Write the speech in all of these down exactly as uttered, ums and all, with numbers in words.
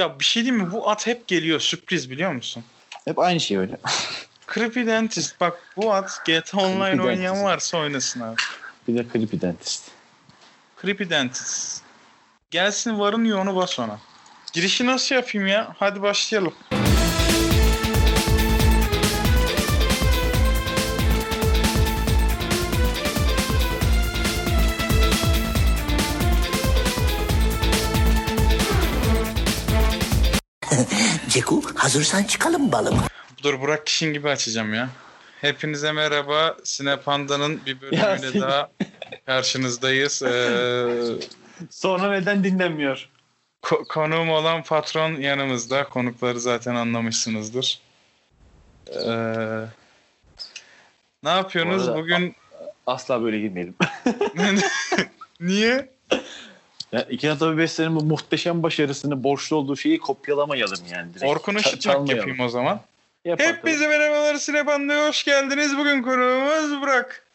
Ya bir şey diyeyim mi? Bu at hep geliyor. Sürpriz, biliyor musun? Hep aynı şey öyle. Creepy Dentist. Bak bu at G T A Online oynayan varsa oynasın abi. Bir de Creepy Dentist. Creepy Dentist. Gelsin varın yoğunu bas ona. Girişi nasıl yapayım ya? Hadi başlayalım. Ceku, hazırsan çıkalım balım. Dur, Burak Kişin gibi açacağım ya. Hepinize merhaba. Sinepanda'nın bir bölümüyle daha karşınızdayız. Ee... Sonra neden dinlenmiyor? Ko- konuğum olan patron yanımızda. Konukları zaten anlamışsınızdır. Ee... Ne yapıyorsunuz bu bugün? Asla böyle girmeyelim. Niye? Ya iki hafta beşlerin bu muhteşem başarısını, borçlu olduğu şeyi kopyalamayalım yani. Direkt Orkun Işıtmak yapayım o zaman. Yap Hepinize merhabalar, Sinepanda'ya hoş geldiniz. Bugün konuğumuz Burak.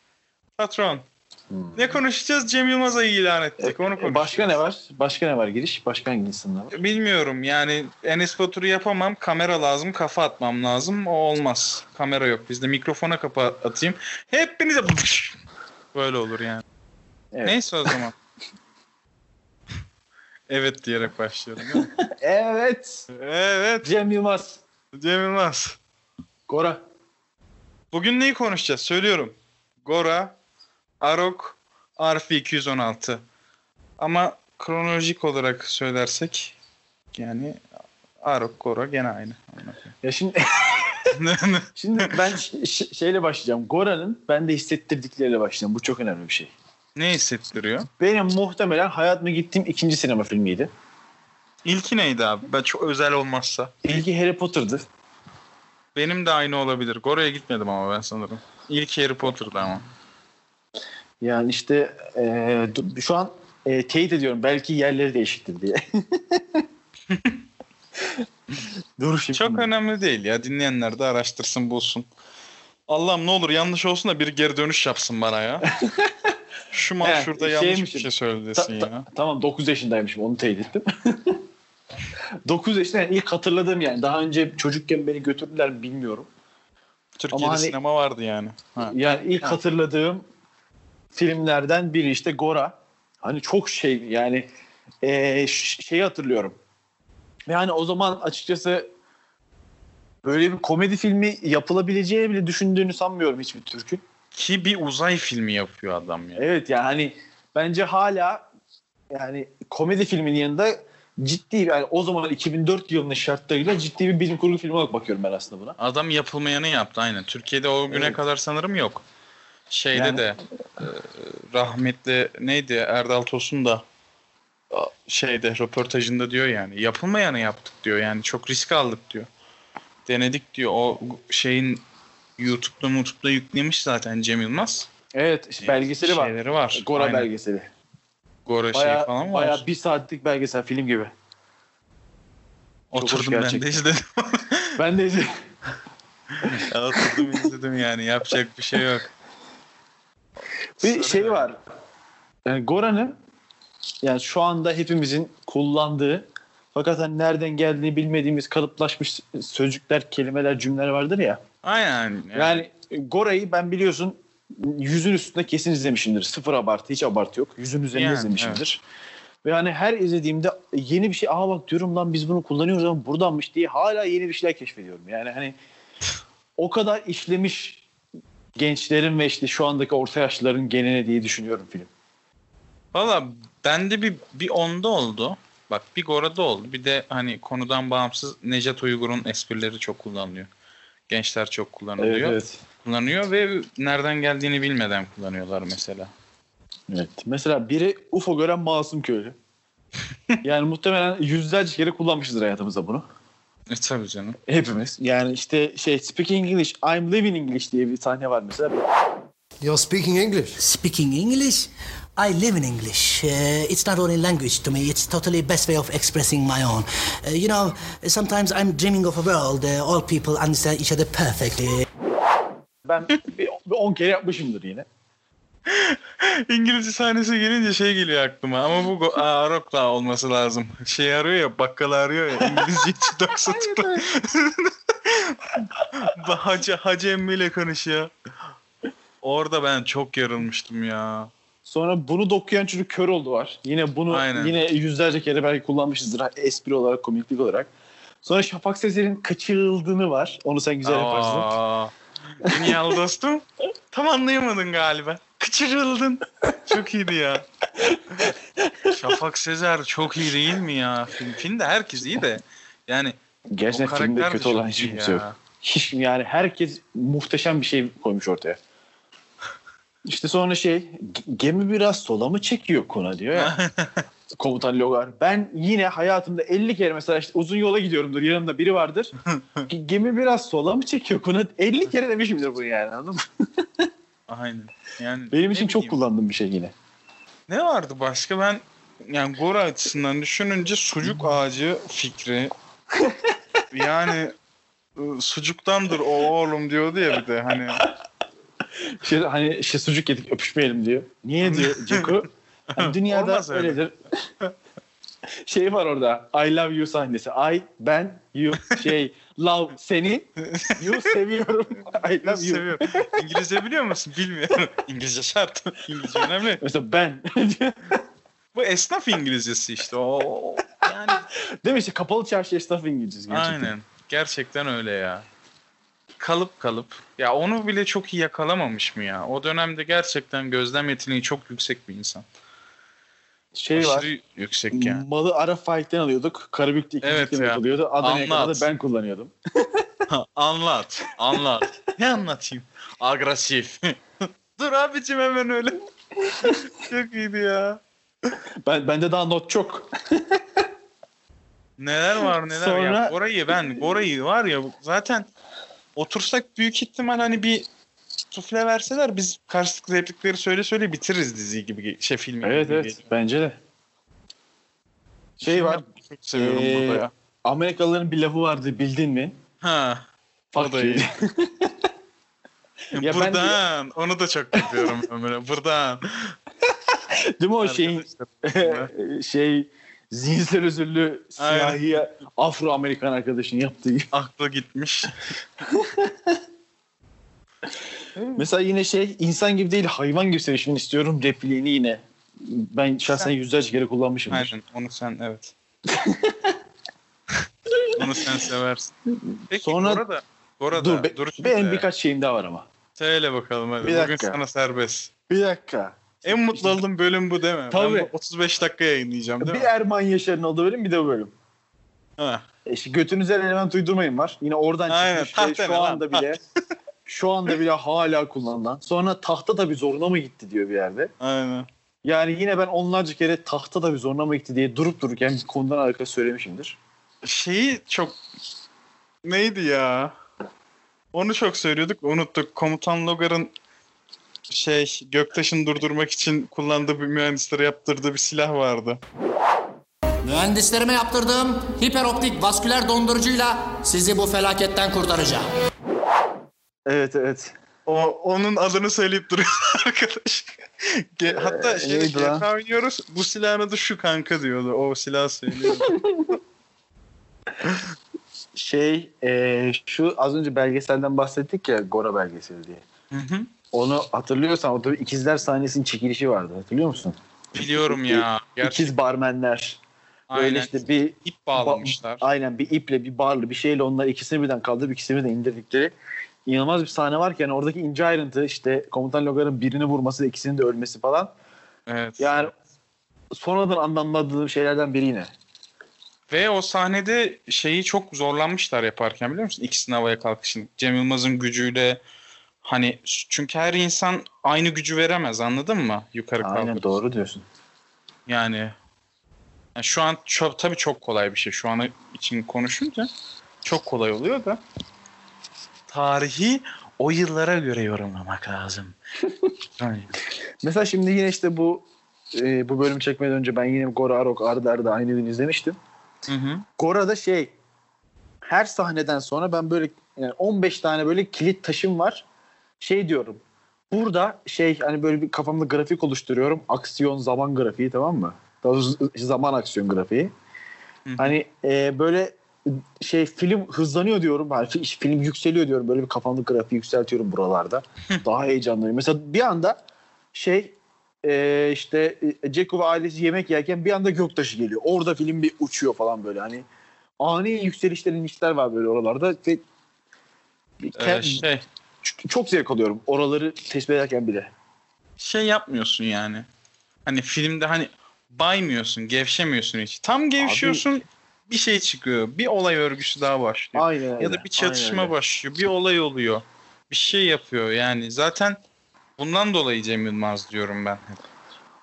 Patron. Hmm. Ne konuşacağız? Cem Yılmaz'a ilan ettik. E, Onu konuşacağız. Başka ne var? Başka ne var? Giriş. Başka hangi insanlar var? Bilmiyorum. Yani Enes Batur'u yapamam. Kamera lazım. Kafa atmam lazım. O olmaz. Kamera yok. Bizde mikrofona kafa atayım. Hepinize böyle olur yani. Evet. Neyse o zaman. Evet diyerek başlıyorum. Evet. Evet. Cem Yılmaz. Cem Yılmaz. G O R A. Bugün neyi konuşacağız? Söylüyorum. G O R A, A R O G, Arf iki yüz on altı. Ama kronolojik olarak söylersek yani A R O G, G O R A gene aynı. Ya şimdi şimdi ben ş- şeyle başlayacağım. G O R A'nın bende hissettirdikleriyle başlayacağım. Bu çok önemli bir şey. Ne hissettiriyor? Benim muhtemelen hayatımda gittiğim ikinci sinema filmiydi. İlki neydi abi? Ben çok özel olmazsa. İlki Harry Potter'dı. Benim de aynı olabilir. G O R A'ya gitmedim ama ben sanırım. İlki Harry Potter'dı ama. Yani işte ee, şu an ee, teyit ediyorum. Belki yerleri değişiktir diye. Dur şimdi. Çok önemli değil ya. Dinleyenler de araştırsın, bulsun. Allah'ım ne olur yanlış olsun da bir geri dönüş yapsın bana ya. Şu man şurada yanlış bir şey söyledesin ta, ta, ya. Tamam, dokuz yaşındaymışım, onu teyit ettim. dokuz yaşında yani ilk hatırladığım yani. Daha önce çocukken beni götürdüler mi bilmiyorum. Türkiye'de hani, sinema vardı yani. Ha. Yani ilk ha. hatırladığım filmlerden biri işte G O R A. Hani çok şey yani e, şeyi hatırlıyorum. Yani o zaman açıkçası böyle bir komedi filmi yapılabileceğini bile düşündüğünü sanmıyorum hiçbir Türk'ün. Ki bir uzay filmi yapıyor adam yani. Evet yani hani bence hala yani komedi filminin yanında ciddi yani o zaman iki bin dört yılının şartlarıyla ciddi bir bilim kurgu filmi olarak bakıyorum ben aslında buna. Adam yapılmayanı yaptı aynen. Türkiye'de o güne evet. kadar sanırım yok. Şeyde yani, de rahmetli neydi Erdal Tosun da şeyde röportajında diyor yani yapılmayanı yaptık diyor yani çok risk aldık diyor. Denedik diyor o şeyin YouTube'da YouTube'da yüklemiş zaten Cem Yılmaz. Evet, belgeseli ee, var. var. G O R A Aynen. belgeseli. G O R A bayağı, şey falan var. Baya bir saatlik belgesel film gibi. Oturdum ben de izledim. ben de izledim. Oturdum izledim yani yapacak bir şey yok. Bir Sarı şey var. Yani G O R A'nın yani şu anda hepimizin kullandığı fakat hani nereden geldiğini bilmediğimiz kalıplaşmış sözcükler, kelimeler, cümleler vardır ya. Aynen. Yani, yani G O R A'yı ben biliyorsun yüzün üstünde kesin izlemişimdir. Sıfır abartı, hiç abartı yok. Yüzün üzerinde yani, izlemişimdir. Evet. Ve yani her izlediğimde yeni bir şey, aha bak diyorum lan biz bunu kullanıyoruz ama buradanmış diye hala yeni bir şeyler keşfediyorum. Yani hani o kadar işlemiş gençlerin ve işte şu andaki orta yaşlıların genine diye düşünüyorum film. Valla bende bir, bir onda oldu. Bak bir G O R A'da oldu. Bir de hani konudan bağımsız Nejdet Uygur'un esprileri çok kullanılıyor. Gençler çok kullanılıyor. Evet. Kullanıyor ve nereden geldiğini bilmeden kullanıyorlar mesela. Evet. Mesela biri U F O gören masum köylü. Yani muhtemelen yüzlerce kere kullanmışızdır hayatımızda bunu. E tabii canım. Hepimiz. Yani işte şey speaking English, I'm living English diye bir sahne var mesela. You're speaking English. Speaking English, I live in English. Uh, it's not only language to me; it's totally best way of expressing my own. Uh, you know, sometimes I'm dreaming of a world uh, all people understand each other perfectly. Ben on kere yapmışımdır yine. İngilizce sahnesi gelince şey geliyor aklıma. Ama bu go- A R O G olması lazım. Şey arıyor ya, bakkalı arıyor ya. İngilizce çıdak satıklı. Hacı, Hacı emmiyle konuşuyor. Orada ben çok yarılmıştım ya. Sonra bunu dokuyan çocuk kör oldu var. Yine bunu Aynen. yine yüzlerce kere belki kullanmışızdır. Espri olarak, komiklik olarak. Sonra Şafak Sezer'in kaçırıldığını var. Onu sen güzel yaparsın. Aa, dünyalı dostum. Tam anlayamadın galiba. Kaçırıldın. Çok iyiydi ya. Şafak Sezer çok iyi değil mi ya? Film, filmde herkes iyi de. Yani gerçekten filmde kötü olan hiçbir kimse yok. Hiç, yani herkes muhteşem bir şey koymuş ortaya. İşte sonra şey, gemi biraz sola mı çekiyor Kuna diyor ya. Komutan Logar. Ben yine hayatımda elli kere mesela işte uzun yola gidiyorumdur, yanımda biri vardır. Gemi biraz sola mı çekiyor Kuna? elli kere demişimdir bunu yani, anladın mı? Aynen. Yani benim için çok kullandığım bir şey yine. Ne vardı başka? Ben yani G O R A açısından düşününce sucuk ağacı fikri. Yani sucuktandır o oğlum diyordu ya bir de hani. Şey, hani şey, sucuk yedik öpüşmeyelim diyor. Niye diyor Ceku? Hani dünyada olmaz öyledir. Şey var orada. I love you sahnesi. I, ben, you, şey, love seni, you seviyorum. I love you. Seviyorum. İngilizce biliyor musun? Bilmiyorum. İngilizce şart. İngilizce önemli. Mesela ben. Bu esnaf İngilizcesi işte. O, yani. Değil mi işte? Kapalı çarşı esnaf İngilizcesi. Gerçekten. Aynen. Gerçekten öyle ya. Kalıp kalıp. Ya onu bile çok iyi yakalamamış mı ya? O dönemde gerçekten gözlem yeteneği çok yüksek bir insan. Şey aşırı var. Yüksek yani. Malı Arafaik'ten alıyorduk. Karabük'te ikincilikten evet alıyordu. Adana'ya kadar da ben kullanıyordum. Anlat. Anlat. Ne anlatayım? Agresif. Dur abicim hemen öyle. Çok iyiydi ya. Ben, bende daha not çok. Neler var neler. Sonra... ya. G O R A'yı ben. G O R A'yı var ya zaten... Otursak büyük ihtimal hani bir sufle verseler biz karşılıklı replikleri söyle söyle bitiririz diziyi gibi, şey filmi. Evet gibi evet geliyor. Bence de. Şey Şimdi var. Çok seviyorum ee, burada ya. Amerikalıların bir lafı vardı, bildin mi? Ha. Fuck you. Ya buradan. Ben... Onu da çok yapıyorum Ömer'e. Buradan. Değil mi o şeyin şey... Zihinsel özürlü siyahi Afro-Amerikan arkadaşın yaptığı gibi. Aklı gitmiş. Mesela yine şey, insan gibi değil hayvan gibi sevişmeni istiyorum repliğini yine. Ben şahsen sen, yüzlerce kere kullanmışım. Aynen onu sen evet. Onu sen seversin. Peki sonra orada, orada dur, be, dur ben birkaç şeyim daha var ama. Söyle bakalım hadi. Bir dakika. Bugün sana serbest. Bir dakika. En mutlu olduğum bölüm bu değil mi? Tabii. Ben otuz beş dakika yayınlayacağım değil bir mi? Bir Erman Yaşar'ın olduğu bölüm, bir de bu bölüm. Ha. E şimdi götünüze element uydurmayın var. Yine oradan aynen, çıkmış. Aynen. Şu lan, anda bile şu anda bile hala kullanılan. Sonra tahta da bir zoruna mı gitti diyor bir yerde. Aynen. Yani yine ben onlarca kere tahta da bir zoruna mı gitti diye durup dururken bir konudan alakası söylemişimdir. Şeyi çok... Neydi ya? Onu çok söylüyorduk, unuttuk. Komutan Logar'ın şey, Göktaş'ın durdurmak için kullandığı bir mühendislere yaptırdığı bir silah vardı. Mühendislerime yaptırdığım hiperoptik vasküler dondurucuyla sizi bu felaketten kurtaracağım. Evet evet. O onun adını söyleyip duruyor arkadaş. Ge- Hatta ee, şey G K oynuyoruz. Bu silahın adı şu kanka diyordu. O silah söylüyordu. Şey e, şu az önce belgeselden bahsettik ya, G O R A belgeseli diye. Hı hı. Onu hatırlıyorsan o da ikizler sahnesinin çekilişi vardı. Hatırlıyor musun? Biliyorum ya. Gerçekten. İkiz barmenler. Aynen. Böyle işte bir ip bağlamışlar. Ba- aynen bir iple, bir barlı bir şeyle onlar ikisini birden kaldırıp ikisini birden indirdikleri inanılmaz bir sahne var ki yani oradaki ince ayrıntı işte Komutan Logar'ın birini vurması, ikisinin de ölmesi falan. Evet. Yani sonradan anlamadığım şeylerden biri yine. Ve o sahnede şeyi çok zorlanmışlar yaparken, biliyor musun? İkisinin havaya kalkışını. Cem Yılmaz'ın gücüyle. Hani çünkü her insan aynı gücü veremez, anladın mı? Yukarı kalkar. Aynen doğru diyorsun. Yani, yani şu an çok, tabii çok kolay bir şey. Şu an için konuşunca çok kolay oluyor da. Tarihi o yıllara göre yorumlamak lazım. Mesela şimdi yine işte bu e, bu bölümü çekmeden önce ben yine G O R A A R O G arada arada aynı gün izlemiştim. Hı hı. G O R A'da şey, her sahneden sonra ben böyle yani on beş tane böyle kilit taşım var. Şey diyorum, Burada şey hani böyle bir kafamda grafik oluşturuyorum. Aksiyon zaman grafiği, tamam mı? Daha zaman aksiyon grafiği. Hı-hı. Hani e, böyle şey film hızlanıyor diyorum. Yani film yükseliyor diyorum. Böyle bir kafamda grafiği yükseltiyorum buralarda. Daha heyecanlıyım. Mesela bir anda şey e, işte Ceko ve ailesi yemek yerken bir anda göktaşı geliyor. Orada film bir uçuyor falan böyle. Hani ani yükselişler, inişler var böyle oralarda. Ve ee, şey... Çok zevk alıyorum oraları tespit ederken bile. Şey yapmıyorsun yani. Hani filmde hani baymıyorsun, gevşemiyorsun hiç. Tam gevşiyorsun, abi, bir şey çıkıyor. Bir olay örgüsü daha başlıyor. Aynen ya öyle. Da bir çatışma aynen başlıyor. Bir olay oluyor. Bir şey yapıyor yani. Zaten bundan dolayı Cem Yılmaz diyorum ben.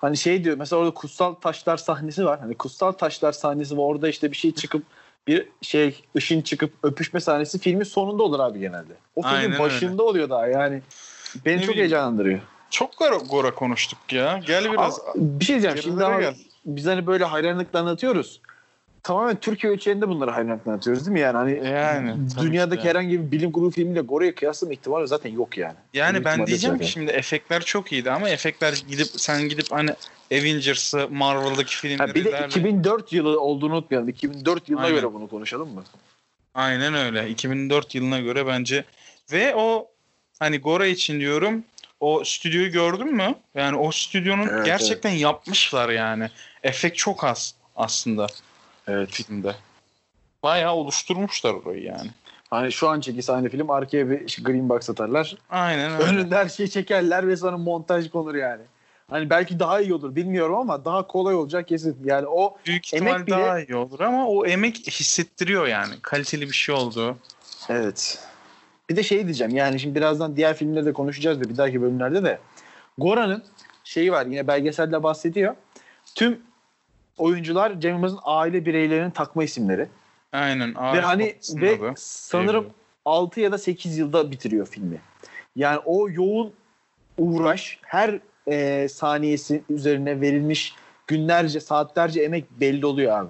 Hani şey diyor mesela, orada kutsal taşlar sahnesi var. Hani kutsal taşlar sahnesi ve orada işte bir şey çıkıp bir şey ışın çıkıp öpüşme sahnesi filmin sonunda olur abi genelde. O filmin aynen başında öyle oluyor daha yani. Beni ne çok bileyim, heyecanlandırıyor. Çok G O R A konuştuk ya. Gel biraz. Aa, bir şey diyeceğim. Şimdi daha biz hani böyle hayranlıkla anlatıyoruz. Tamamen Türkiye ölçeğinde bunları hayranlıkla anlatıyoruz değil mi yani? Hani yani, dünyadaki işte herhangi bir bilim kurgu filmiyle G O R A'ya kıyaslama ihtimali zaten yok yani. Yani benim ben diyeceğim ki şimdi efektler çok iyiydi ama efektler gidip sen gidip hani Avengers'ı, Marvel'daki filmleri... Ha, bir de derle... iki bin dört yılı olduğunu unutmayalım. iki bin dört yılına aynen göre bunu konuşalım mı? Aynen öyle. iki bin dört yılına göre bence. Ve o hani G O R A için diyorum, o stüdyoyu gördün mü? Yani o stüdyonun evet, gerçekten evet yapmışlar yani. Efekt çok az aslında. Evet. Filmde. Bayağı oluşturmuşlar orayı yani. Hani şu an çekilse aynı film, arkaya bir green box atarlar. Aynen öyle. Önünde her şeyi çekerler ve sonra montaj konur yani. Hani belki daha iyi olur bilmiyorum ama daha kolay olacak kesin. Yani o büyük emek bile... daha iyi olur ama o emek hissettiriyor yani. Kaliteli bir şey oldu. Evet. Bir de şey diyeceğim yani şimdi birazdan diğer filmlerde de konuşacağız da bir dahaki bölümlerde de. G O R A'nın şeyi var, yine belgeselde bahsediyor. Tüm oyuncular Cem Yılmaz'ın aile bireylerinin takma isimleri. Aynen. Ve hani ve abi sanırım evet altı ya da sekiz yılda bitiriyor filmi. Yani o yoğun uğraş, her e, saniyesi üzerine verilmiş günlerce, saatlerce emek belli oluyor abi.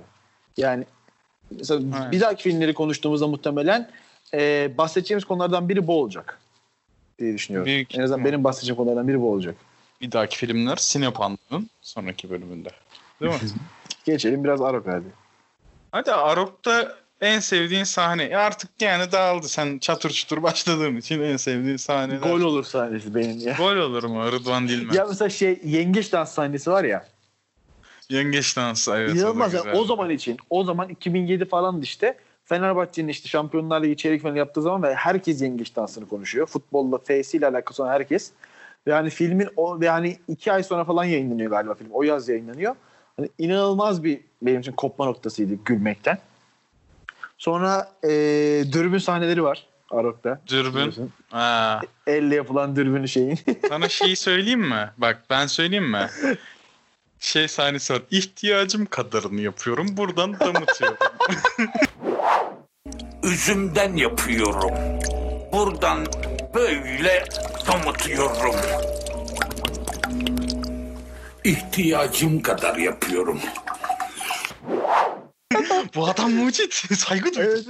Yani mesela aynen bir dahaki filmleri konuştuğumuzda muhtemelen e, bahsedeceğimiz konulardan biri bu olacak diye düşünüyorum. Büyük en azından mi? Benim bahsedeceğim konulardan biri bu olacak. Bir dahaki filmler Sinepanda'nın sonraki bölümünde. Değil mi? Geçelim biraz A R O G hadi. Hadi A R O G'da en sevdiğin sahne. Artık yani dağıldı. Sen çatır çutur başladığın için en sevdiğin sahne. Gol olur sahnesi benim ya. Gol olur mu? Rıdvan Dilmen. Ya mesela şey yengeç dans sahnesi var ya. Yengeç dansı evet. İnanılmaz. O, o zaman için. O zaman iki bin yedi falan işte. Fenerbahçe'nin işte Şampiyonlar Ligi çeyrek finali yaptığı zaman ve herkes yengeç dansını konuşuyor. Futbolla, F S'yle alakası olan herkes. Ve hani filmin o ve hani iki ay sonra falan yayınlanıyor galiba film. O yaz yayınlanıyor. Hani inanılmaz bir benim için kopma noktasıydı gülmekten. Sonra ee, dürbün sahneleri var A R O G'da. Dürbün. Aa. Elle yapılan dürbünü şeyin. Sana şeyi söyleyeyim mi? Bak ben söyleyeyim mi? Şey sahnesi var. İhtiyacım kadarını yapıyorum. Buradan damıtıyorum. Üzümden yapıyorum. Buradan böyle damıtıyorum. İhtiyacım kadar yapıyorum. Bu adam mucit. Saygı duydum. Evet,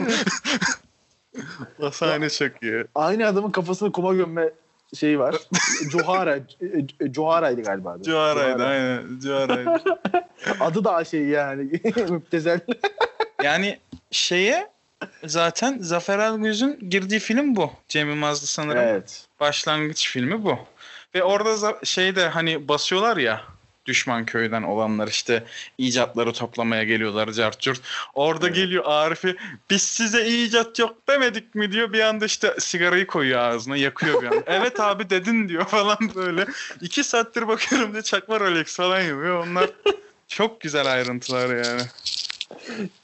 evet. O sahne çok iyi. Aynı adamın kafasını kuma gömme şeyi var. G O R A. G O R A'ydı galiba. G O R A'ydı aynen. G O R A'ydı. Adı da şey yani. Müptezel. Yani şeye zaten Zafer Algöz'ün girdiği film bu. Cem Yılmaz'dı sanırım. Evet. Başlangıç filmi bu. Ve orada şeyde hani basıyorlar ya. Düşman köyden olanlar işte icatları toplamaya geliyorlar cart curt. Orada evet geliyor Arif'i, biz size icat yok demedik mi diyor. Bir anda işte sigarayı koyuyor ağzına, yakıyor bir anda. Evet abi dedin diyor falan böyle. İki saattir bakıyorum da çakma Rolex falan yapıyor. Onlar çok güzel ayrıntılar yani.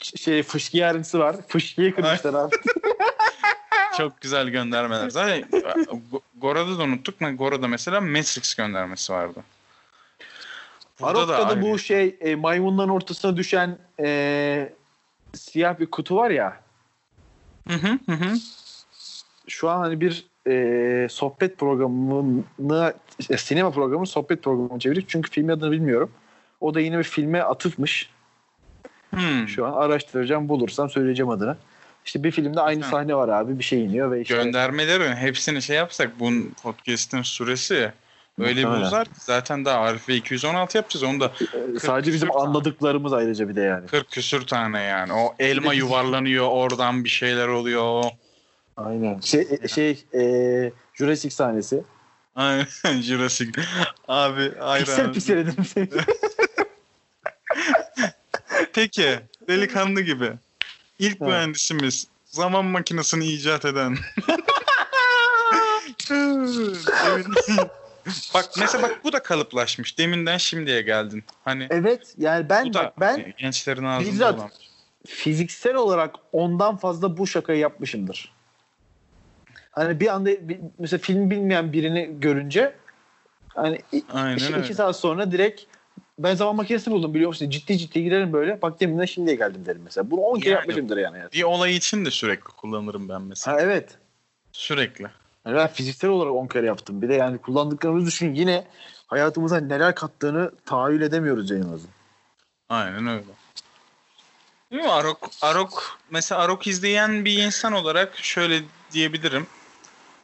Şey fışkiye ayrıntısı var. Fışkiye kırmışlar abi. Çok güzel göndermeler. Zaten G O R A'da da unuttuk mu? G O R A'da mesela Matrix göndermesi vardı. A R O G'da bu şey e, maymunların ortasına düşen e, siyah bir kutu var ya. Hı hı hı. Şu an hani bir e, sohbet programına e, sinema programını sohbet programına çevirdik. Çünkü filmin adını bilmiyorum. O da yine bir filme atıfmış. Hmm. Şu an araştıracağım, bulursam söyleyeceğim adını. İşte bir filmde aynı Hı. sahne var abi, bir şey iniyor ve işte... Göndermeleri hepsini şey yapsak, bu podcast'in süresi öyle bir uzar ki zaten daha Arf iki yüz on altı yapacağız, onu da sadece bizim tane. Anladıklarımız ayrıca bir de yani. kırk küsür tane yani, o elma yuvarlanıyor oradan bir şeyler oluyor. Aynen. Şey, yani. şey e, Jurassic sahnesi. Aynen Jurassic. Abi aynen. Piksel piksel edin seni. Peki delikanlı gibi. İlk evet. mühendisimiz, zaman makinesini icat eden. Bak mesela bak bu da kalıplaşmış. Deminden şimdiye geldin. Hani evet yani ben bak ben gençlerin ağzında olan. Fiziksel olarak ondan fazla bu şakayı yapmışımdır. Hani bir anda bir, mesela film bilmeyen birini görünce hani işte iki saat sonra direkt ben zaman makinesi buldum biliyor musun? Ciddi ciddi girerim böyle. Bak deminden şimdiye geldim derim mesela. Bunu on yani, kere yapmışımdır yani. Bir olay için de sürekli kullanırım ben mesela. Ha, evet. Sürekli. Yani ben fiziksel olarak on kere yaptım. Bir de yani kullandıklarımızı düşün, yine hayatımıza neler kattığını tahayyül edemiyoruz en azından. Aynen öyle. Değil mi? A R O G, A R O G, mesela A R O G izleyen bir insan olarak şöyle diyebilirim.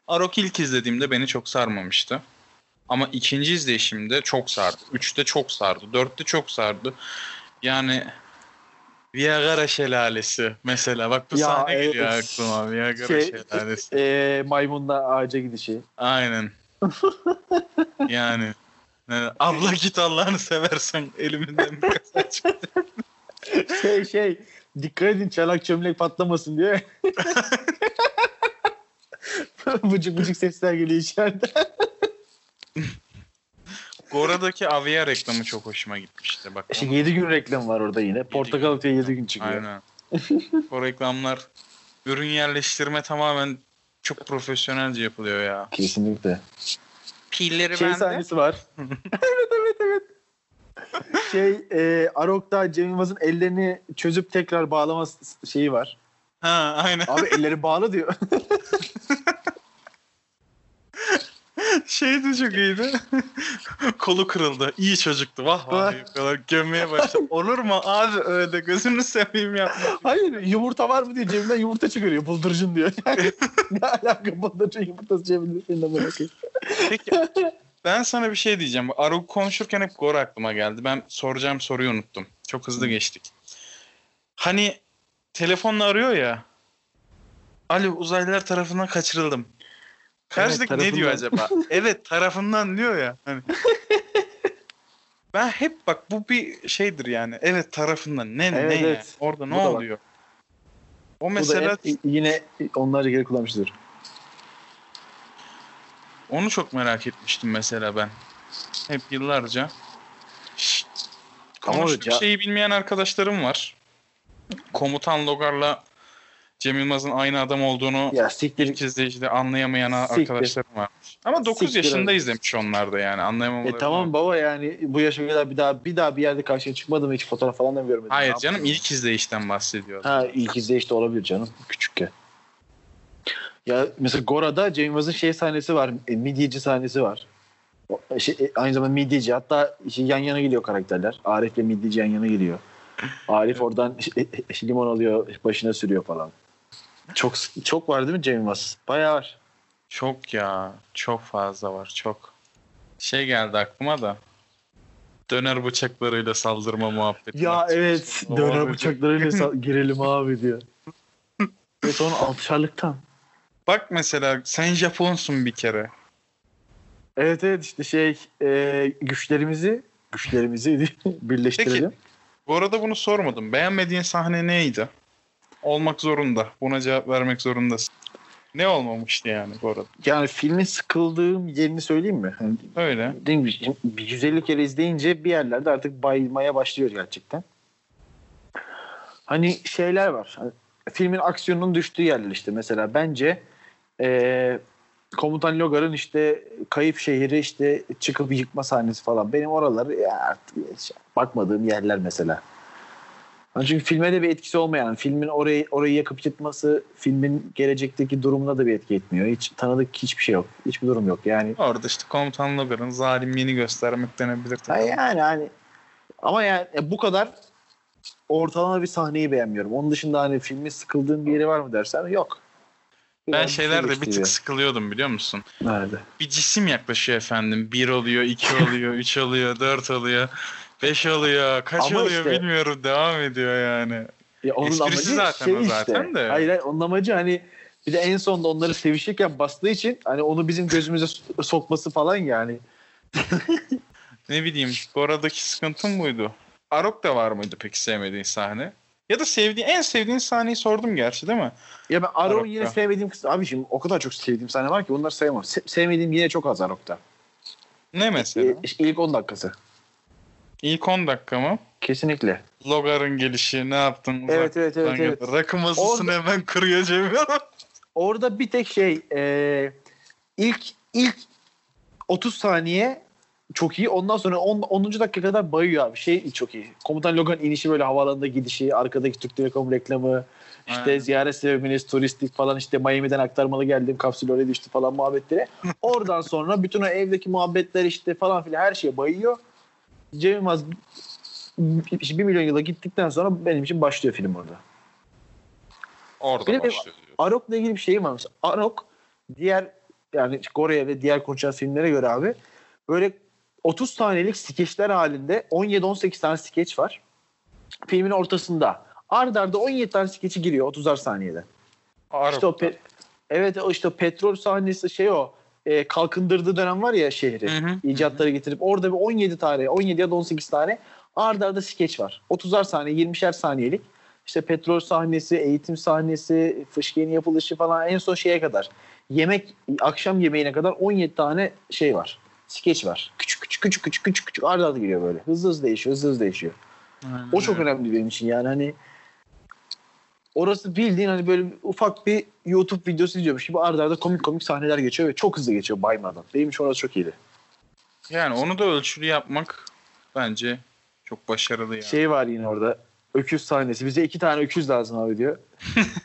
A R O G ilk izlediğimde beni çok sarmamıştı. Ama ikinci izleyişimde çok sardı. Üçte çok sardı. Dörtte çok sardı. Yani G O R A şelalesi mesela. Bak bu ya sahne evet. geliyor aklıma. G O R A şey, şelalesi. E, maymunla ağaca gidişi. Aynen. Yani. Abla git Allah'ını seversen elimden bir kaza çıktı. Şey şey. Dikkat edin çanak çömlek patlamasın diyor. Bıcık bıcık sesler geliyor içeriden. G O R A'daki Aviya reklamı çok hoşuma gitmişti. Bak, işte yedi gün reklam var orada yine. Portakal diye yedi gün çıkıyor. Aynen. O reklamlar, ürün yerleştirme tamamen çok profesyonelce yapılıyor ya. Kesinlikle. Pilleri şey bende. Şey sahnesi var. evet evet evet. Şey e, A R O G'da Cem Yılmaz'ın ellerini çözüp tekrar bağlama şeyi var. Ha aynen. Abi elleri bağlı diyor. Şey de çok iyiydi. Kolu kırıldı. İyi çocuktu. Vah vah. Gömmeye başladı. Olur mu abi öyle, gözünü seveyim yapma. Hayır, yumurta var mı diyor. Cebinden yumurta çıkarıyor. Bıldırcın diyor. Yani, ne alaka bıldırcın yumurtası cebinde bırakıyor. Peki ben sana bir şey diyeceğim. A R O G konuşurken hep G O R A aklıma geldi. Ben soracağım soruyu unuttum. Çok hızlı geçtik. Hani telefonla arıyor ya. Alo, uzaylılar tarafından kaçırıldım. Karşıdaki evet, ne diyor acaba? Evet, tarafından diyor ya. Hani. Ben hep bak bu bir şeydir yani. Evet, tarafından. Ne evet, ne? Evet. Orada bu ne oluyor? Bak. O mesela hep, yine onlarca geri kullanmıştır. Onu çok merak etmiştim mesela ben. Hep yıllarca. Konuştuk şeyi bilmeyen arkadaşlarım var. Komutan Logar'la Cem Yılmaz'ın aynı adam olduğunu ya, ilk izleyicide anlayamayan siktir. Arkadaşlarım varmış. Ama dokuz siktir yaşında abi. İzlemiş onlar da yani anlayamamaları. E tamam var. Baba yani bu yaşa kadar bir daha bir daha bir yerde karşıya çıkmadım, hiç fotoğraf falan da görmedim. Hayır ne canım, ilk izleyişten bahsediyorum. Ha ilk izleyişte olabilir canım, küçükken. Ya mesela G O R A'da Cem Yılmaz'ın şey sahnesi var, midyeci sahnesi var. Şey, aynı zamanda midyeci, hatta şey, yan yana geliyor karakterler. Arif ile midyeci yan yana geliyor. Arif oradan limon alıyor, başına sürüyor falan. Çok çok var değil mi Cem Yılmaz? Bayağı var. Çok ya. Çok fazla var. Çok. Şey geldi aklıma da. Döner bıçaklarıyla saldırma muhabbeti. Ya evet. O döner bıçaklarıyla sal- girelim abi diyor. Ve sonra alçalıktan. Bak mesela sen Japonsun bir kere. Evet evet işte şey e, güçlerimizi güçlerimizi birleştirelim. Peki, bu arada bunu sormadım. Beğenmediğin sahne neydi? Olmak zorunda. Buna cevap vermek zorundasın. Ne olmamıştı yani bu arada? Yani filmin sıkıldığım yerini söyleyeyim mi? Öyle. yüz elli kere izleyince bir yerlerde artık bayılmaya başlıyor gerçekten. Hani şeyler var. Filmin aksiyonunun düştüğü yerler işte. Mesela bence ee, Komutan Logar'ın işte kayıp şehri işte çıkıp yıkma sahnesi falan. Benim oraları ya artık bakmadığım yerler mesela. Çünkü filme de bir etkisi olmayan, filmin orayı orayı yakıp yıkması, filmin gelecekteki durumuna da bir etki etmiyor. Hiç tanıdık hiçbir şey yok. Hiçbir durum yok yani. Orada işte Komutan Logar'ın zalimliğini göstermek denebilir. Ha yani hani ama yani bu kadar ortalama bir sahneyi beğenmiyorum. Onun dışında hani filmi sıkıldığın bir yeri var mı dersen yok. Biraz ben şeylerde bir tık gibi sıkılıyordum biliyor musun? Nerede? Bir cisim yaklaşıyor efendim. Bir oluyor, iki oluyor, üç oluyor, dört oluyor, beş oluyor, kaç ama oluyor işte, bilmiyorum. Devam ediyor yani. Ya onun esprisi zaten şey o zaten işte. de. Hayır hayır onun amacı hani bir de en sonunda onları sevişirken bastığı için hani onu bizim gözümüze sokması falan yani. Ne bileyim G O R A'daki sıkıntım buydu. A R O G da var mıydı peki sevmediğin sahne? Ya da sevdiğin, en sevdiğin sahneyi sordum gerçi değil mi? Ya ben A R O G'u yine sevmediğim kısmı. Abi şimdi o kadar çok sevdiğim sahne var ki bunları sayamam. Se- sevmediğim yine çok az A R O G'da. Ne mesela? E, işte ilk on dakikası. İlk on dakika mı? Kesinlikle. Logar'ın gelişi ne yaptın? Evet evet evet. evet. Rakı masasını orada, hemen kırıyor cebine. Orada bir tek şey e, ilk ilk otuz saniye çok iyi. Ondan sonra onuncu dakika kadar bayıyor abi. Şey çok iyi. Komutan Logan inişi böyle havaalanında gidişi, arkadaki Türk Telekom reklamı, işte aynen, ziyaret sebebimiz, turistik falan, işte Miami'den aktarmalı geldim, kapsül öyle düştü falan muhabbetleri. Oradan sonra bütün o evdeki muhabbetler işte falan filan her şeye bayıyor. Cem Yılmaz bir milyon yıla gittikten sonra benim için başlıyor film orada. Orada benim başlıyor. A R O G'la ilgili bir şeyim var. A R O G diğer yani G O R A'ya ve diğer konuşacağımız filmlere göre abi böyle otuz tanelik skeçler halinde on yedi on sekiz tane skeç var. Filmin ortasında. Arda arda on yedi tane skeçi giriyor otuzar saniyede. İşte o pe- evet o işte petrol sahnesi şey o e, kalkındırdığı dönem var ya şehri. Hı hı. İcatları getirip orada bir on yedi tane on yedi ya da on sekiz tane arda arda skeç var. otuzar saniye yirmişer saniyelik. İşte petrol sahnesi, eğitim sahnesi, fışkiyenin yapılışı falan en son şeye kadar. Yemek, akşam yemeğine kadar on yedi tane şey var. Skeç var. Küçük küçük küçük küçük küçük küçük arda arda giriyor böyle. Hızlı hızlı değişiyor, hızlı hızlı değişiyor. Aynen. O çok önemli benim için yani hani orası bildiğin hani böyle ufak bir YouTube videosu izliyormuş gibi arda arda komik komik sahneler geçiyor ve çok hızlı geçiyor baymadan. Benim için orası çok iyiydi. Yani onu da ölçülü yapmak bence çok başarılı yani. Şey var yine orada öküz sahnesi. Bize iki tane öküz lazım abi diyor.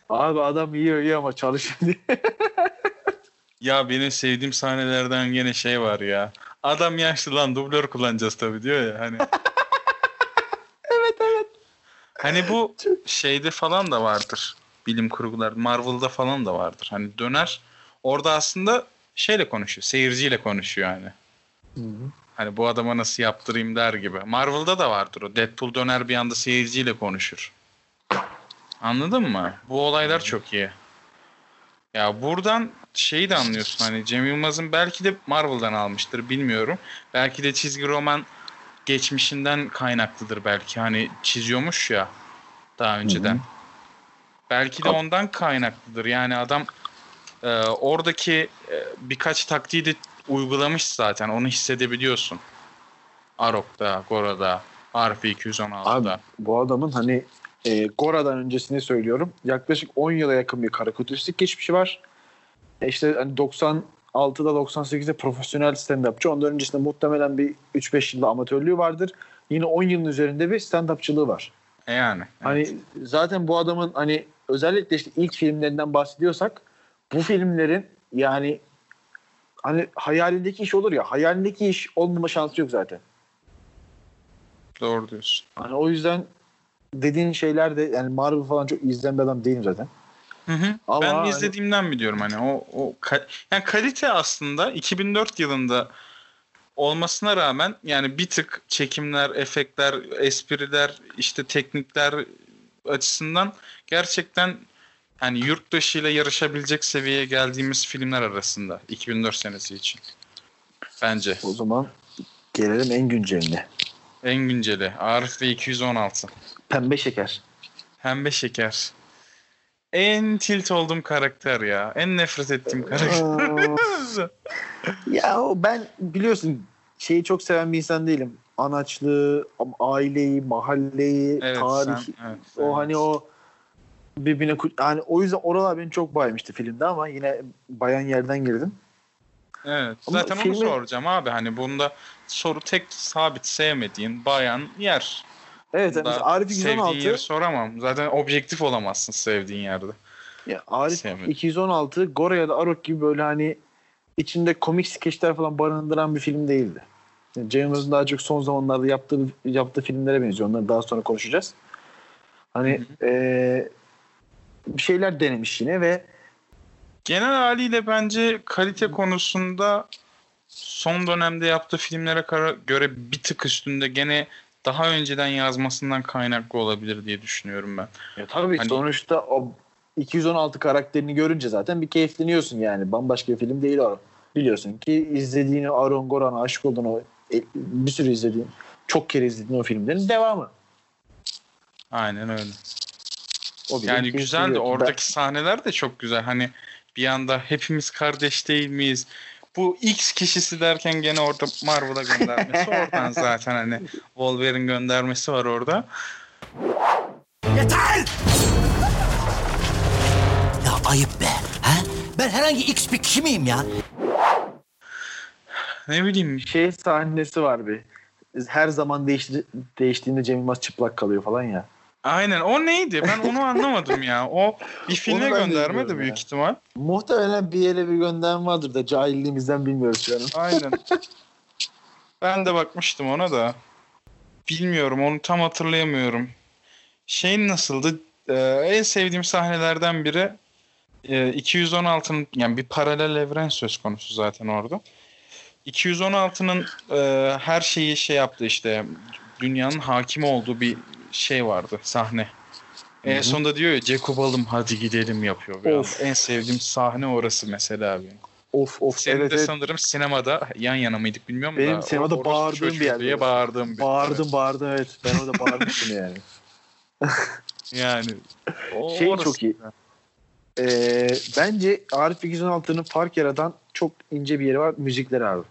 Abi adam yiyor yiyor ama çalışıyor diyor. Ya benim sevdiğim sahnelerden gene şey var ya. Adam yaşlı lan dublör kullanacağız tabii diyor ya hani. Evet evet. Hani bu şeyde falan da vardır. Bilim kurgular Marvel'da falan da vardır. Hani döner orada aslında şeyle konuşuyor. Seyirciyle konuşuyor yani. Hı-hı. Hani bu adama nasıl yaptırayım der gibi. Marvel'da da vardır o. Deadpool döner bir anda seyirciyle konuşur. Anladın mı? Bu olaylar çok iyi. Ya buradan şeyi de anlıyorsun hani Cem Yılmaz'ın belki de Marvel'dan almıştır bilmiyorum. Belki de çizgi roman geçmişinden kaynaklıdır belki. Hani çiziyormuş ya daha önceden. Hı hı. Belki de ondan kaynaklıdır. Yani adam e, oradaki e, birkaç taktiği de uygulamış zaten. Onu hissedebiliyorsun. A R O G'da, G O R A'da, Arf iki yüz on altıda. Abi, bu adamın hani E, G O R A'dan öncesini söylüyorum. Yaklaşık on yıla yakın bir karikatüristlik geçmişi var. E işte hani doksan altıda doksan sekizde profesyonel stand-upçı. Ondan öncesinde muhtemelen bir üç beş yılda amatörlüğü vardır. Yine on yılın üzerinde bir stand-upçılığı var. Yani. Evet. Hani zaten bu adamın hani özellikle işte ilk filmlerinden bahsediyorsak bu filmlerin yani hani hayalindeki iş olur ya. Hayalindeki iş olmama şansı yok zaten. Doğru diyorsun. Hani o yüzden dediğin şeyler de yani Marvel falan çok izleyen bir adam değilim zaten. Hı hı. Ama ben izlediğimden biliyorum hani o o ka- yani kalite aslında iki bin dört yılında olmasına rağmen yani bir tık çekimler, efektler, espriler, işte teknikler açısından gerçekten hani yurt dışı ile yarışabilecek seviyeye geldiğimiz filmler arasında iki bin dört senesi için. Bence. O zaman gelelim en günceline. En günceli. Arif ve iki yüz on altı. Pembe şeker. Pembe şeker. En tilt olduğum karakter ya. En nefret ettiğim karakter. Ya ben biliyorsun şeyi çok seven bir insan değilim. Anaçlığı, aileyi, mahalleyi, evet, tarihi. Sen, evet, o evet. Hani o birbirine hani o yüzden oralar beni çok baymıştı filmde ama yine bayan yerden girdim. Evet. Ama zaten filmi onu soracağım abi. Hani bunda soru tek sabit sevmediğin bayan yer. Evet. Yani Arif iki yüz on altı. Sevdiğin yeri soramam. Zaten objektif olamazsın sevdiğin yerde. Ya Arif sevmediğin. iki yüz on altı G O R A ya da A R O G gibi böyle hani içinde komik skeçler falan barındıran bir film değildi. Yani Cem Yılmaz'ın daha çok son zamanlarda yaptığı yaptığı filmlere benziyor. Onları daha sonra konuşacağız. Hani e, bir şeyler denemiş yine ve genel haliyle bence kalite konusunda son dönemde yaptığı filmlere göre bir tık üstünde, gene daha önceden yazmasından kaynaklı olabilir diye düşünüyorum ben. Ya tabii hani... sonuçta o iki yüz on altı karakterini görünce zaten bir keyifleniyorsun yani. Bambaşka bir film değil o. Biliyorsun ki izlediğini, Aaron Goran'a aşık olduğun o bir sürü izlediğin, çok kere izlediğin o filmlerin devamı. Aynen öyle. O yani güzeldi. Oradaki ben... sahneler de çok güzel. Hani bir anda hepimiz kardeş değil miyiz? Bu X kişisi derken gene orada Marvel'a göndermesi. Oradan zaten hani Wolverine göndermesi var orada. Yeter! Ya ayıp be. He? Ben herhangi X bir kişi miyim ya? Ne bileyim. Şey sahnesi var bir. Her zaman değişti, değiştiğinde Cem Yılmaz çıplak kalıyor falan ya. Aynen. O neydi? Ben onu anlamadım ya. O bir filme gönderme de büyük ya. ihtimal. Muhtemelen bir yere bir gönderme vardır da cahilliğimizden bilmiyoruz canım. Aynen. Ben de bakmıştım ona da. Bilmiyorum. Onu tam hatırlayamıyorum. Şeyin nasıldı? Ee, en sevdiğim sahnelerden biri ee, iki yüz on altının yani bir paralel evren söz konusu zaten orada. iki yüz on altının e, her şeyi şey yaptı işte, dünyanın hakim olduğu bir şey vardı, sahne. Hı-hı. En sonunda diyor ya, Cekubalım hadi gidelim yapıyor. Of. En sevdiğim sahne orası mesela abi. Of of. Senin evet, de evet. sanırım sinemada yan yana mıydık bilmiyorum. Benim da, sinemada bağırdığım bir yerde. Diye bağırdığım bir bağırdım bir bağırdım evet. Ben orada bağırmıştım yani. Yani. O, şey orası. Çok iyi. Ee, bence Arif iki yüz on altının fark yaratan çok ince bir yeri var. Müzikleri abi.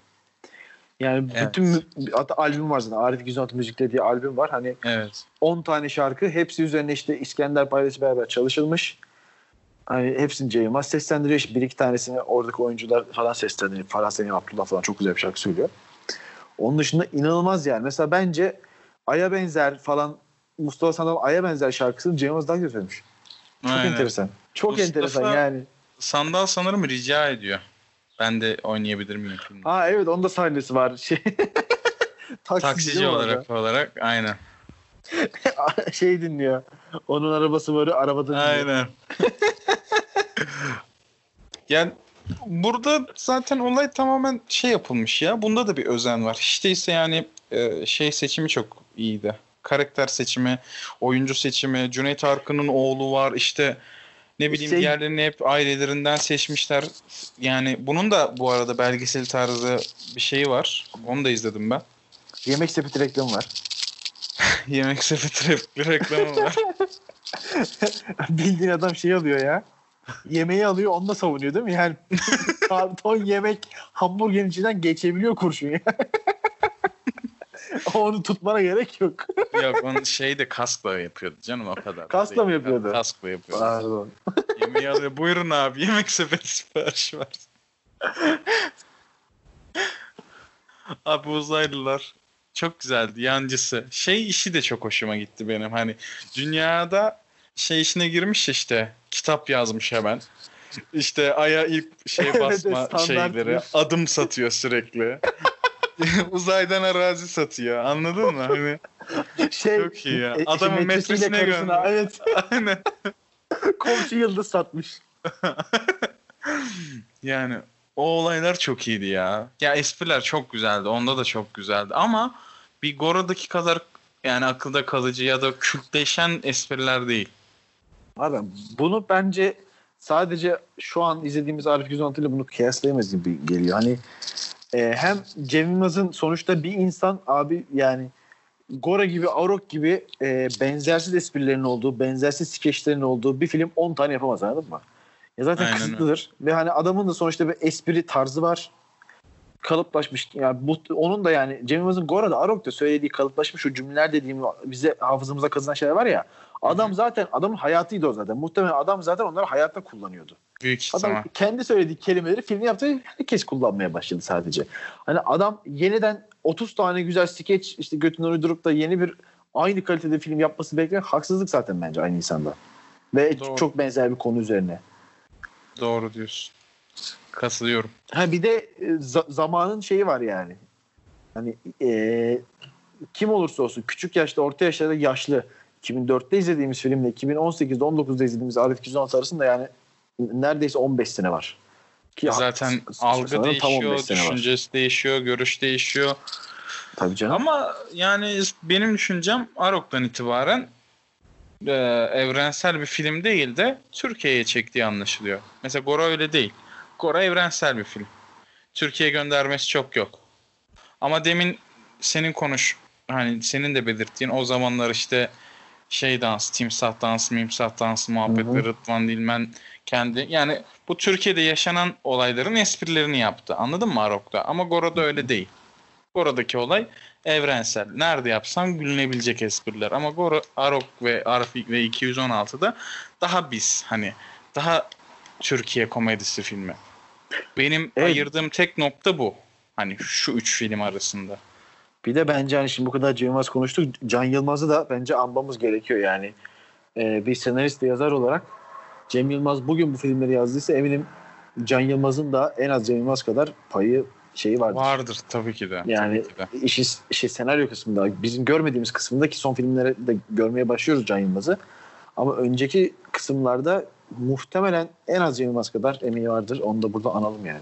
Yani evet. bütün hatta albüm var zaten. Arif iki yüz on altı müzikleri diye albüm var. Hani evet. on tane şarkı. Hepsi üzerine işte İskender Paydası beraber çalışılmış. Hani hepsini Cem Yılmaz seslendiriyor. Bir iki tanesini oradaki oyuncular falan seslendiriyor. Farah Selim Abdullah falan çok güzel bir şarkı söylüyor. Onun dışında inanılmaz yani. Mesela bence Ay'a benzer falan, Mustafa Sandal Ay'a benzer şarkısını Cem Yılmaz daha güzel söylemiş. Çok Aynen. enteresan. Çok Mustafa enteresan yani. Sandal sanırım rica ediyor. Ben de oynayabilir miyim filmde? Aa evet, onda sahnesi var. Şey. Taksici, Taksici olarak olarak aynen. Şey dinliyor. Onun arabası var, arabada dinliyor. Aynen. Yani burada zaten olay tamamen şey yapılmış ya. Bunda da bir özen var. Hiç değilse yani şey seçimi çok iyiydi. Karakter seçimi, oyuncu seçimi, Cüneyt Arkın'ın oğlu var işte. Ne bileyim şey... diğerlerini hep ailelerinden seçmişler. Yani bunun da bu arada belgesel tarzı bir şeyi var. Onu da izledim ben. Yemeksepeti reklamı var. Yemeksepeti reklamı var. Bildiğin adam şey alıyor ya. Yemeği alıyor, onu da savunuyor değil mi? Yani karton yemek hamburgerin içinden geçebiliyor kurşun ya. Onu tutmana gerek yok. Yok, onu şey de kaskla yapıyordu canım o kadar. Kaskla mı yapıyordu? Kaskla yapıyordu. Pardon. Yemeği alıyor. Buyurun abi, yemek sepeti siparişi var. Abi uzaylılar. Çok güzeldi yancısı. Şey işi de çok hoşuma gitti benim. Hani dünyada şey işine girmiş işte. Kitap yazmış hemen. İşte Ay'a ilk şey basma evet, şeyleri. Adım satıyor sürekli. Uzaydan arazi satıyor. Anladın mı? Hani şey, çok iyi ya. Adamın metresine gönder. Evet. Aynen. Komşu yıldız satmış. Yani o olaylar çok iyiydi ya. Ya espriler çok güzeldi. Onda da çok güzeldi. Ama bir G O R A'daki kadar yani akılda kalıcı ya da kültleşen espriler değil. Abi bunu bence sadece şu an izlediğimiz Arif iki yüz on altı ile bunu kıyaslayamayız gibi geliyor. Hani Ee, hem Cem Yılmaz'ın sonuçta bir insan abi yani G O R A gibi A R O G gibi e, benzersiz esprilerin olduğu, benzersiz skeçlerin olduğu bir film on tane yapamaz, anladın mı? Ya zaten Aynen kısıtlıdır öyle. Ve hani adamın da sonuçta bir espri tarzı var. Kalıplaşmış yani bu, onun da yani Cem Yılmaz'ın G O R A'da A R O G'da söylediği kalıplaşmış şu cümleler dediğim bize hafızamıza kazınan şeyler var ya. Adam zaten adamın hayatıydı o zaten. Muhtemelen adam zaten onları hayatta kullanıyordu. Büyük adam sana. Kendi söylediği kelimeleri filmi yaptığı herkes kullanmaya başladı sadece. Hani adam yeniden otuz tane güzel skeç işte götünden uydurup da yeni bir aynı kalitede film yapması beklemek haksızlık zaten bence aynı insanda. Ve Doğru. çok benzer bir konu üzerine. Doğru diyorsun. Kasılıyorum. Ha bir de z- zamanın şeyi var yani. Hani ee, kim olursa olsun küçük yaşta, orta yaşlarda yaşlı iki bin dörtte izlediğimiz filmle iki bin on sekizde on dokuzda izlediğimiz Arf iki yüz on altı arasında yani neredeyse on beş sene var. Ki zaten algı değişiyor, düşüncesi var. değişiyor, görüş değişiyor. Tabii canım. Ama yani benim düşüncem A R O G'dan itibaren e, evrensel bir film değil de Türkiye'ye çektiği anlaşılıyor. Mesela G O R A öyle değil. G O R A evrensel bir film. Türkiye'ye göndermesi çok yok. Ama demin senin konuş, hani senin de belirttiğin o zamanlar işte şey dans, timsah dansı, mimsah dansı muhabbetleri, Rıdvan Dilmen kendi yani bu Türkiye'de yaşanan olayların esprilerini yaptı. Anladın mı A R O G'da? Ama G O R A'da öyle değil. G O R A'daki olay evrensel. Nerede yapsan gülünebilecek espriler. Ama G O R A, A R O G ve Arf ve iki yüz on altıda daha biz hani daha Türkiye komedisi filmi. Benim evet. ayırdığım tek nokta bu. Hani şu üç film arasında. Bir de bence hani şimdi bu kadar Cem Yılmaz konuştuk. Can Yılmaz'ı da bence anmamız gerekiyor yani. Ee, bir senarist ve yazar olarak Cem Yılmaz bugün bu filmleri yazdıysa eminim Can Yılmaz'ın da en az Cem Yılmaz kadar payı şeyi vardır. Vardır tabii ki de. Yani ki de. işi şey, senaryo kısmında bizim görmediğimiz kısmındaki son filmlere de görmeye başlıyoruz Can Yılmaz'ı. Ama önceki kısımlarda muhtemelen en az Cem Yılmaz kadar emeği vardır. Onu da burada analım yani.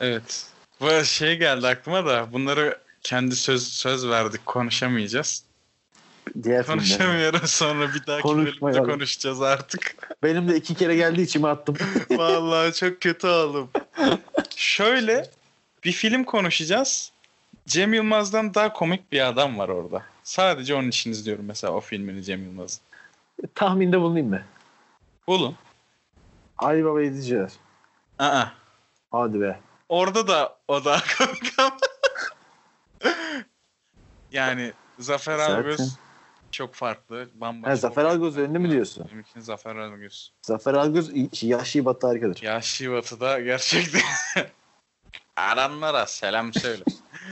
Evet. Bu şey geldi aklıma da bunları kendi söz söz verdik konuşamayacağız. Diğer konuşamıyorum filmden. Sonra bir dahaki bölümde konuşacağız artık. Benim de iki kere geldi içime attım. Vallahi çok kötü oğlum. Şöyle bir film konuşacağız. Cem Yılmaz'dan daha komik bir adam var orada. Sadece onun için izliyorum mesela o filmini Cem Yılmaz'ın. Tahminde bulunayım mı? Bulun. Ali Baba izleyeceğiz. Aa. Hadi be. Orada da o daha komik ama. Yani Zafer Algöz çok farklı. Bambaşka. Ha, Zafer Algöz önünde mi diyorsun? Benim için Zafer Algöz. Zafer Algöz Yahşi Batı harikadır. Yahşi Batı'da gerçekten aranlara selam söyle.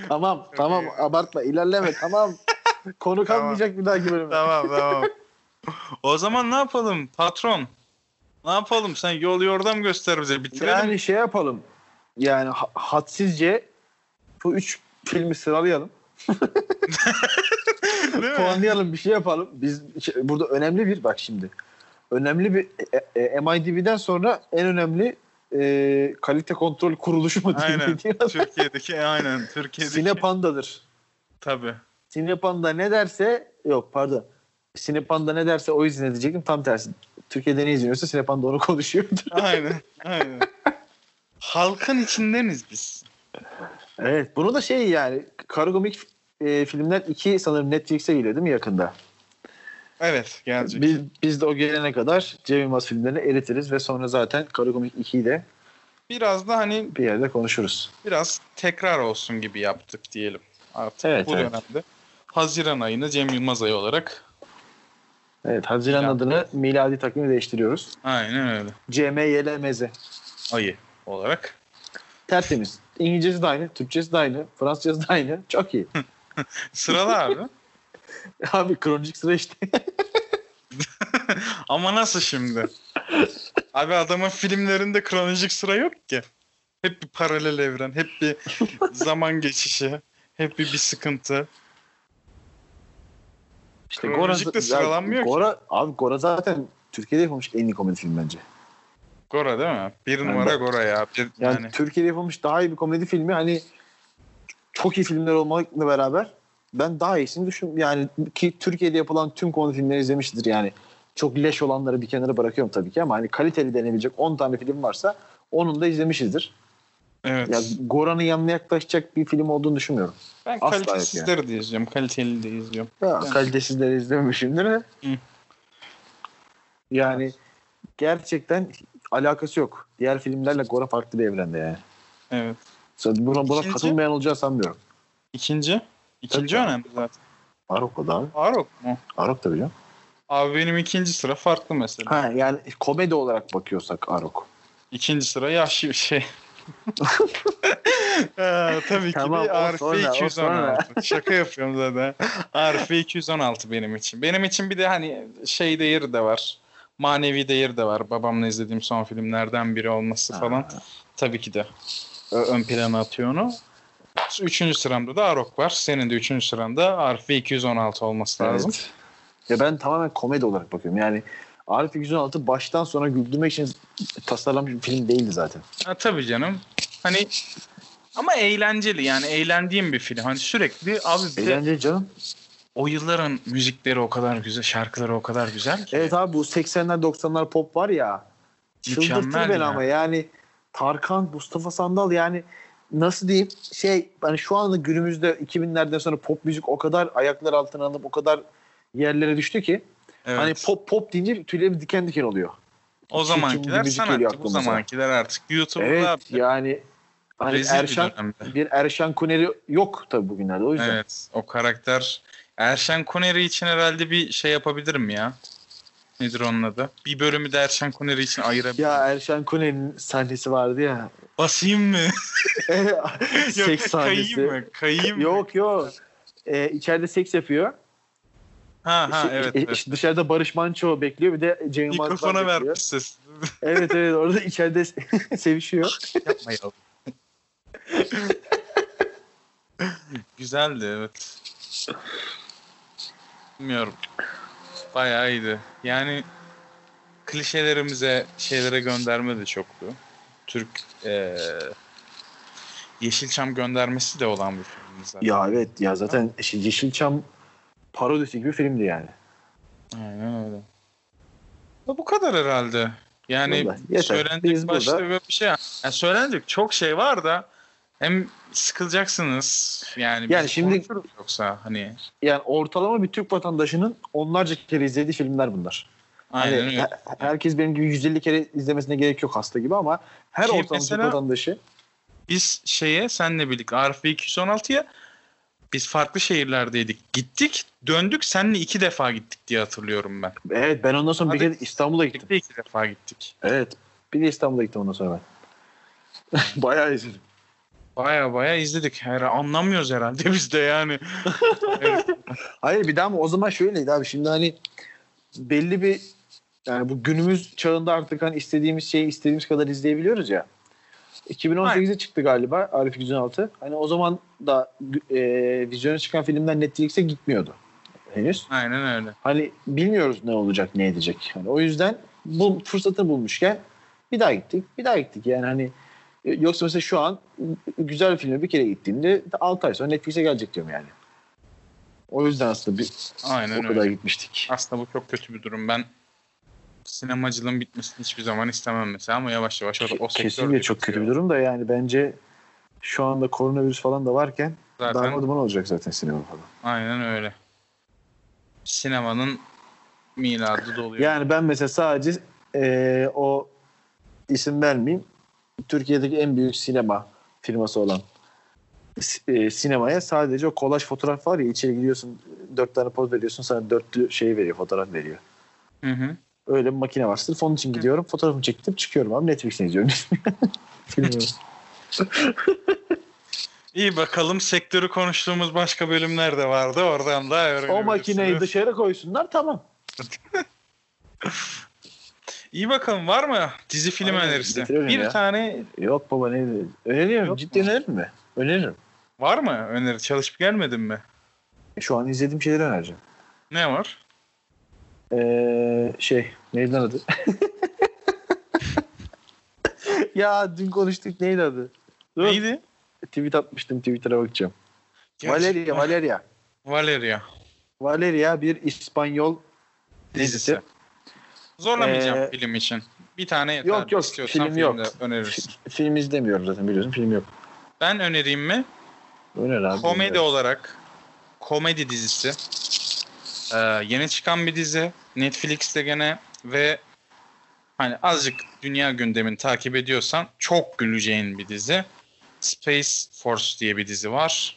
Tamam tamam abartma ilerleme tamam. Konu kalmayacak tamam. Bir dahaki bölümde. Tamam tamam. O zaman ne yapalım patron? Ne yapalım sen yol yordam göster bize bitirelim. Yani şey yapalım. Yani hadsizce bu üç filmi sıralayalım. Puanlayalım bir şey yapalım. Biz burada önemli bir bak şimdi. Önemli bir e, e, M I D B'den sonra en önemli e, kalite kontrol kuruluşu mu aynen. Türkiye'deki aynen Türkiye'deki Sinepanda'dır. Tabii. Sinepanda ne derse yok pardon. Sinepanda ne derse o izin edecektim tam tersi. Türkiye'de ne izliyorsa Sinepanda onu konuşuyordu. Aynen. Aynen. Halkın içindeniz biz. Evet. Bunu da şey yani Karagomik e, filmler iki sanırım Netflix'e geliyor değil mi yakında? Evet. Gelecek. Biz, biz de o gelene kadar Cem Yılmaz filmlerini eritiriz ve sonra zaten Karagomik ikiyi de biraz da hani bir yerde konuşuruz. Biraz tekrar olsun gibi yaptık diyelim. Artık evet, bu evet. dönemde. Haziran ayını Cem Yılmaz ayı olarak. Evet. Haziran miladi. Adını miladi takvimi değiştiriyoruz. Aynen öyle. C M Y L M Z ayı olarak. Tertemiz. İngilizcesi de aynı, Türkçesi de aynı, Fransızcası da aynı. Çok iyi. Sırala abi. Abi kronik sıra işte. Ama nasıl şimdi? Abi adamın filmlerinde kronik sıra yok ki. Hep bir paralel evren, hep bir zaman geçişi, hep bir, bir sıkıntı. İşte kronik de sıralanmıyor ya, G O R A, ki. Abi G O R A zaten Türkiye'de yapılmış en iyi komedi film bence. G O R A değil mi? Bir yani numara G O R A ya. Bir, yani, yani Türkiye'de yapılmış daha iyi bir komedi filmi hani çok iyi filmler olmakla beraber ben daha iyisini düşünüyorum. Yani ki Türkiye'de yapılan tüm komedi filmleri izlemiştir yani. Çok leş olanları bir kenara bırakıyorum tabii ki ama hani kaliteli denebilecek on tane film varsa onun da izlemişizdir. Evet. Ya G O R A'nın yanına yaklaşacak bir film olduğunu düşünmüyorum. Ben kalitesizleri yani. De izliyorum. Kaliteli de izliyorum. Ya, yani. Kalitesizleri izlememişimdir de. Yani gerçekten alakası yok. Diğer filmlerle G O R A farklı bir evrende yani. Evet. Buna, buna katılmayan olacağı sanmıyorum. İkinci? İkinci tabii önemli zaten. A R O G'da abi. A R O G mu? A R O G tabii canım. Abi benim ikinci sıra farklı mesela. Ha, yani komedi olarak bakıyorsak A R O G. İkinci sıra yaşlı bir şey. ha, tabii tamam, ki de A R F iki yüz on altı. Şaka yapıyorum zaten. A R F iki yüz on altı benim için. Benim için bir de hani şey değeri de var. Manevi değeri de var. Babamla izlediğim son filmlerden biri olması ha. falan. Tabii ki de ö- ön plana atıyor onu. Üçüncü sıramda da A R O G var. Senin de üçüncü sıranda Arf iki yüz on altı olması lazım. Evet. Ya ben tamamen komedi olarak bakıyorum. Yani Arf iki yüz on altı baştan sona güldürmek için tasarlanmış bir film değildi zaten. Ha, tabii canım. Hani ama eğlenceli, yani eğlendiğim bir film. Hani sürekli abi eğlenceli canım. O yılların müzikleri o kadar güzel, şarkıları o kadar güzel ki. Evet abi, bu seksenler doksanlar pop var ya. Çıldırtır beni ama yani Tarkan, Mustafa Sandal, yani nasıl diyeyim, şey hani şu anda günümüzde iki binlerden sonra pop müzik o kadar ayaklar altına alınıp o kadar yerlere düştü ki. Evet. Hani pop pop deyince tüylerim diken diken oluyor. O Hiç zamankiler sanat, bu zamankiler artık YouTube'da. Evet artık. Yani hani Erşan, bir, bir Erşan Kuneri yok tabii bugünlerde, o yüzden. Evet, o karakter. Erşan Kuneri için herhalde bir şey yapabilirim ya. Nedir onun adı? Bir bölümü de Erşan Kuneri için ayırabilirim. Ya Erşan Kuneri'nin sahnesi vardı ya. Basayım mı? Seks sahnesi. Kayayım mı? Kayayım mı? Yok yok. Ee, içeride seks yapıyor. Ha ha işte, evet, e, evet. Dışarıda Barış Manço bekliyor, bir de Cem Yılmaz bekliyor. Mikrofona vermiş ses. Evet evet, orada içeride sevişiyor. Yapmayalım. Güzeldi evet. Bilmiyorum. Bayağı iyiydi. Yani klişelerimize, şeylere gönderme de çoktu. Türk e, Yeşilçam göndermesi de olan bir film zaten. Ya evet ya, zaten Yeşilçam parodisi gibi filmdi yani. Aynen öyle. Bu kadar herhalde. Yani söylenecek başka bir şey. Yani söylenecek çok şey var da hem sıkılacaksınız yani. Yani şimdi yoksa hani yani ortalama bir Türk vatandaşının onlarca kere izlediği filmler bunlar. Aynen hani öyle. Herkes benim gibi yüz elli kere izlemesine gerek yok hasta gibi, ama her şey, ortalama Türk vatandaşı. Biz şeye senle birlikte Arif iki yüz on altıya biz farklı şehirlerdeydik. Gittik, döndük, seninle iki defa gittik diye hatırlıyorum ben. Evet, ben ondan sonra Hadi. bir kere İstanbul'a gittim. Bir iki defa gittik. Evet, bir de İstanbul'a gittim ondan sonra ben. Bayağı izledim. Bayağı bayağı izledik. Her, anlamıyoruz herhalde biz de yani. Evet. Hayır bir daha mı? O zaman şöyleydi abi. Şimdi hani belli bir, yani bu günümüz çağında artık hani istediğimiz şeyi istediğimiz kadar izleyebiliyoruz ya. iki bin on sekizde çıktı galiba Arif iki yüz on altı. Hani o zaman da e, vizyona çıkan filmler Netflix'e gitmiyordu henüz. Aynen öyle. Hani bilmiyoruz ne olacak, ne edecek. Hani o yüzden bu fırsatı bulmuşken bir daha gittik, bir daha gittik. Yani hani yoksa mesela şu an güzel bir filme bir kere gittiğimde altı ay sonra Netflix'e gelecek diyorum yani. O yüzden aslında biz Aynen o öyle. kadar gitmiştik. Aslında bu çok kötü bir durum. Ben sinemacılığın bitmesini hiçbir zaman istemem mesela, ama yavaş yavaş o, o sektör kesinlikle çok kötü bir durum da, yani bence şu anda koronavirüs falan da varken zaten darma duman olacak zaten sinema falan. Aynen öyle. Sinemanın miladı doluyor. Yani ben mesela sadece ee, o isim vermeyeyim, Türkiye'deki en büyük sinema firması olan e, sinemaya sadece o kolaj fotoğraf var ya, içeri gidiyorsun, dört tane poz veriyorsun, sana dörtlü şey veriyor, fotoğraf veriyor. Hı hı. Öyle bir makine var. Sırf onun için gidiyorum. Fotoğrafımı çektim. Çıkıyorum abi. Netflix'ten izliyorum. İyi bakalım. Sektörü konuştuğumuz başka bölümler de vardı. Oradan da öğrenebilirsiniz. O makineyi dışarı koysunlar. Tamam. İyi bakalım. Var mı dizi film Aynen, önerisi? Bir ya. tane... Yok baba, ne diyeyim? Öneriyorum. Ciddi öneririm mi? Öneririm. Var mı öneri? Çalışıp gelmedin mi? Şu an izlediğim şeyleri önereceğim. Ne var? Ee, şey neydi lan adı? Ya dün konuştuk, neydi adı? Dur. Neydi? Tweet atmıştım, Twitter'a bakacağım. Valeria, Valeria. Valeria. Valeria bir İspanyol dizisi. dizisi. Zorlamayacağım ee, film için. Bir tane yeter. Yok yok, film yok. Önerirsin. F- film izlemiyorum zaten, biliyorsun, film yok. Ben önereyim mi? Öner abi. Komedi öner. olarak komedi dizisi. Ee, yeni çıkan bir dizi. Netflix'te gene ve hani azıcık dünya gündemini takip ediyorsan çok güleceğin bir dizi. Space Force diye bir dizi var.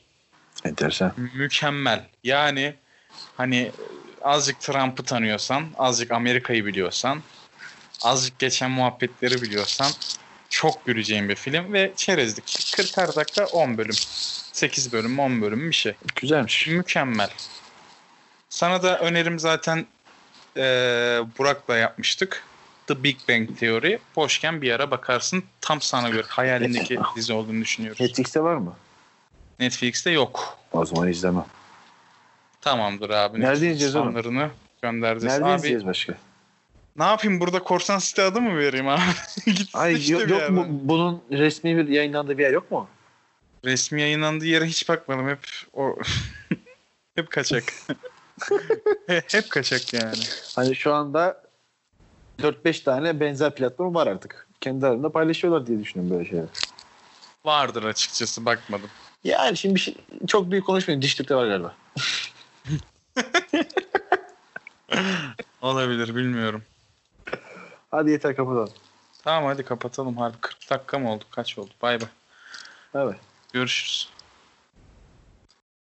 Enteresan. Mükemmel. Yani hani azıcık Trump'ı tanıyorsan, azıcık Amerika'yı biliyorsan, azıcık geçen muhabbetleri biliyorsan çok güleceğin bir film ve çerezlik. kırk dakika on bölüm. sekiz bölüm, on bölüm bir şey. Güzelmiş. Mükemmel. Sana da önerim zaten e, Burak'la yapmıştık. The Big Bang Theory. Boşken bir ara bakarsın. Tam sana göre hayalindeki dizi olduğunu düşünüyorum. Netflix'te var mı? Netflix'te yok. O zaman izleme. Tamamdır abi. Nerede izleyeceğiz onu? Sanlarını göndereceğiz. Nerede izleyeceğiz başka? Ne yapayım, burada korsan site adı mı vereyim abi? Ay, işte yok, yok mu? Bunun resmi bir yayınlandığı bir yer yok mu? Resmi yayınlandığı yere hiç bakmadım. Hep o hep kaçak. Hep kaçak yani. Hani şu anda dört beş tane benzer platform var artık. Kendi aralarında paylaşıyorlar diye düşünüyorum böyle şeyler. Vardır açıkçası, bakmadım. Yani şimdi bir şey, çok büyük konuşmayayım. Diş Türk'te var galiba. Olabilir, bilmiyorum. Hadi yeter, kapatalım. Tamam, hadi kapatalım. Harbi kırk dakika mı oldu? Kaç oldu? Bay bay. Evet. Görüşürüz.